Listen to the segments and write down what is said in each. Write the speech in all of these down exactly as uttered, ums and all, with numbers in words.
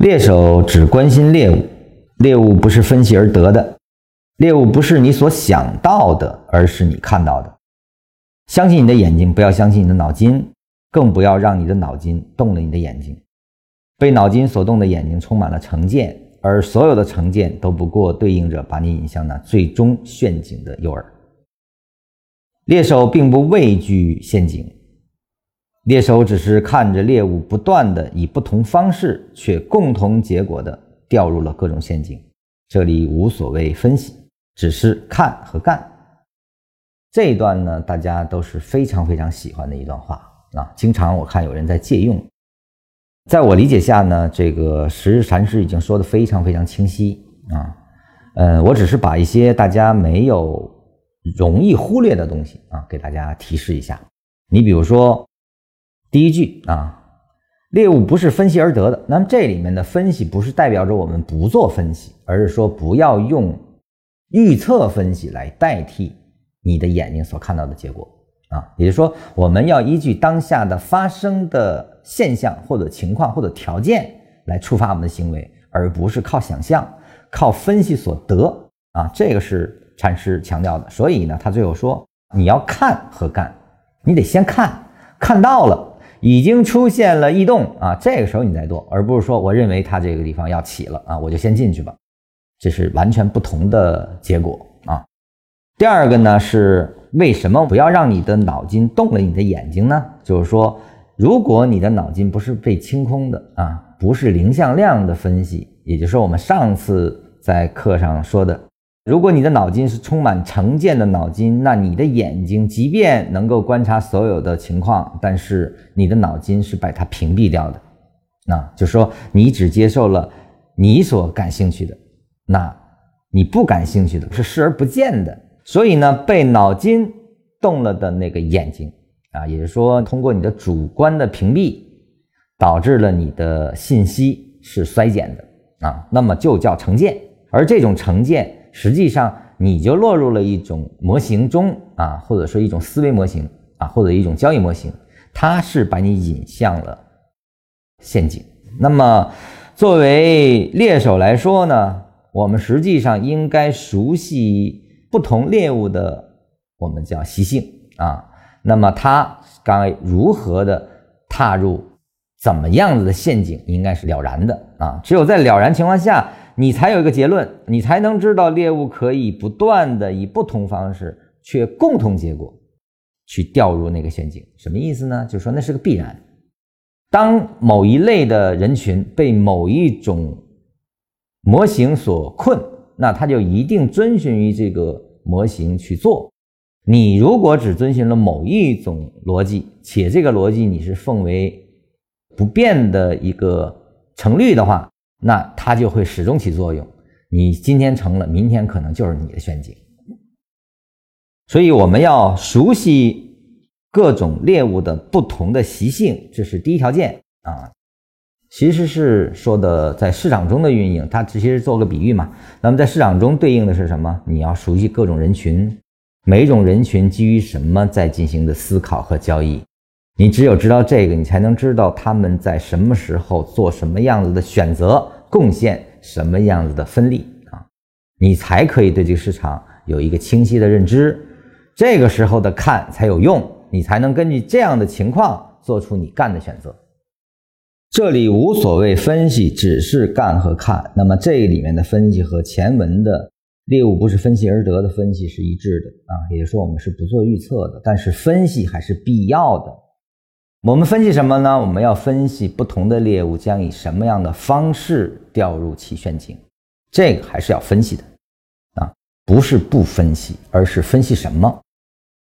猎手只关心猎物，猎物不是分析而得的，猎物不是你所想到的，而是你看到的。相信你的眼睛，不要相信你的脑筋，更不要让你的脑筋动了你的眼睛。被脑筋所动的眼睛充满了成见，而所有的成见都不过对应着把你引向那最终陷阱的诱饵。猎手并不畏惧陷阱，猎手只是看着猎物不断的以不同方式却共同结果的掉入了各种陷阱。这里无所谓分析，只是看和干。这一段呢，大家都是非常非常喜欢的一段话啊，经常我看有人在借用。在我理解下呢，这个十日禅师已经说得非常非常清晰啊，呃，我只是把一些大家没有容易忽略的东西啊，给大家提示一下。你比如说第一句啊，猎物不是分析而得的，那么这里面的分析不是代表着我们不做分析，而是说不要用预测分析来代替你的眼睛所看到的结果啊，也就是说，我们要依据当下的发生的现象或者情况或者条件来触发我们的行为，而不是靠想象、靠分析所得啊。这个是禅师强调的。所以呢，他最后说，你要看和干，你得先看，看到了已经出现了异动啊，这个时候你再做，而不是说我认为他这个地方要起了啊，我就先进去吧，这是完全不同的结果啊。第二个呢是。为什么不要让你的脑筋动了你的眼睛呢？就是说，如果你的脑筋不是被清空的啊，不是零向量的分析，也就是我们上次在课上说的，如果你的脑筋是充满成见的脑筋，那你的眼睛即便能够观察所有的情况，但是你的脑筋是把它屏蔽掉的。那就是说，你只接受了你所感兴趣的，那你不感兴趣的是视而不见的。所以呢，被脑筋动了的那个眼睛啊，也就是说，通过你的主观的屏蔽，导致了你的信息是衰减的啊，那么就叫成见。而这种成见，实际上你就落入了一种模型中啊，或者说一种思维模型啊，或者一种交易模型，它是把你引向了陷阱。那么，作为猎手来说呢，我们实际上应该熟悉不同猎物的我们叫习性啊，那么它该如何的踏入怎么样子的陷阱，应该是了然的啊。只有在了然情况下，你才有一个结论，你才能知道猎物可以不断的以不同方式却共同结果去掉入那个陷阱。什么意思呢？就是说那是个必然。当某一类的人群被某一种模型所困，那他就一定遵循于这个模型去做。你如果只遵循了某一种逻辑，且这个逻辑你是奉为不变的一个成律的话，那它就会始终起作用。你今天成了，明天可能就是你的陷阱。所以我们要熟悉各种猎物的不同的习性，这是第一条件啊。其实是说的在市场中的运营，它其实做个比喻嘛。那么在市场中对应的是什么？你要熟悉各种人群，每种人群基于什么在进行的思考和交易。你只有知道这个，你才能知道他们在什么时候做什么样子的选择，贡献什么样子的分利啊，你才可以对这个市场有一个清晰的认知。这个时候的看才有用，你才能根据这样的情况做出你干的选择。这里无所谓分析，只是干和看。那么这里面的分析和前文的猎物不是分析而得的分析是一致的啊，也就是说我们是不做预测的，但是分析还是必要的。我们分析什么呢？我们要分析不同的猎物将以什么样的方式掉入其陷阱，这个还是要分析的啊，不是不分析，而是分析什么，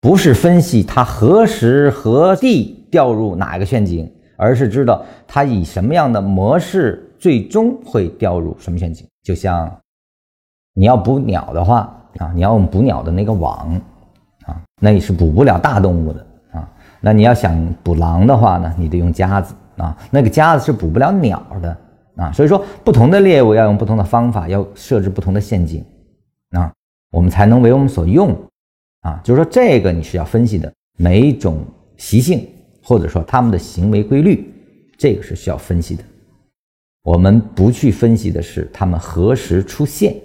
不是分析它何时何地掉入哪一个陷阱，而是知道它以什么样的模式最终会掉入什么陷阱。就像你要捕鸟的话啊，你要用捕鸟的那个网啊，那也是捕不了大动物的啊。那你要想捕狼的话呢，你得用夹子啊，那个夹子是捕不了鸟的啊。所以说，不同的猎物要用不同的方法，要设置不同的陷阱啊，我们才能为我们所用啊。就是说，这个你是要分析的，每一种习性，或者说他们的行为规律，这个是需要分析的。我们不去分析的是他们何时出现。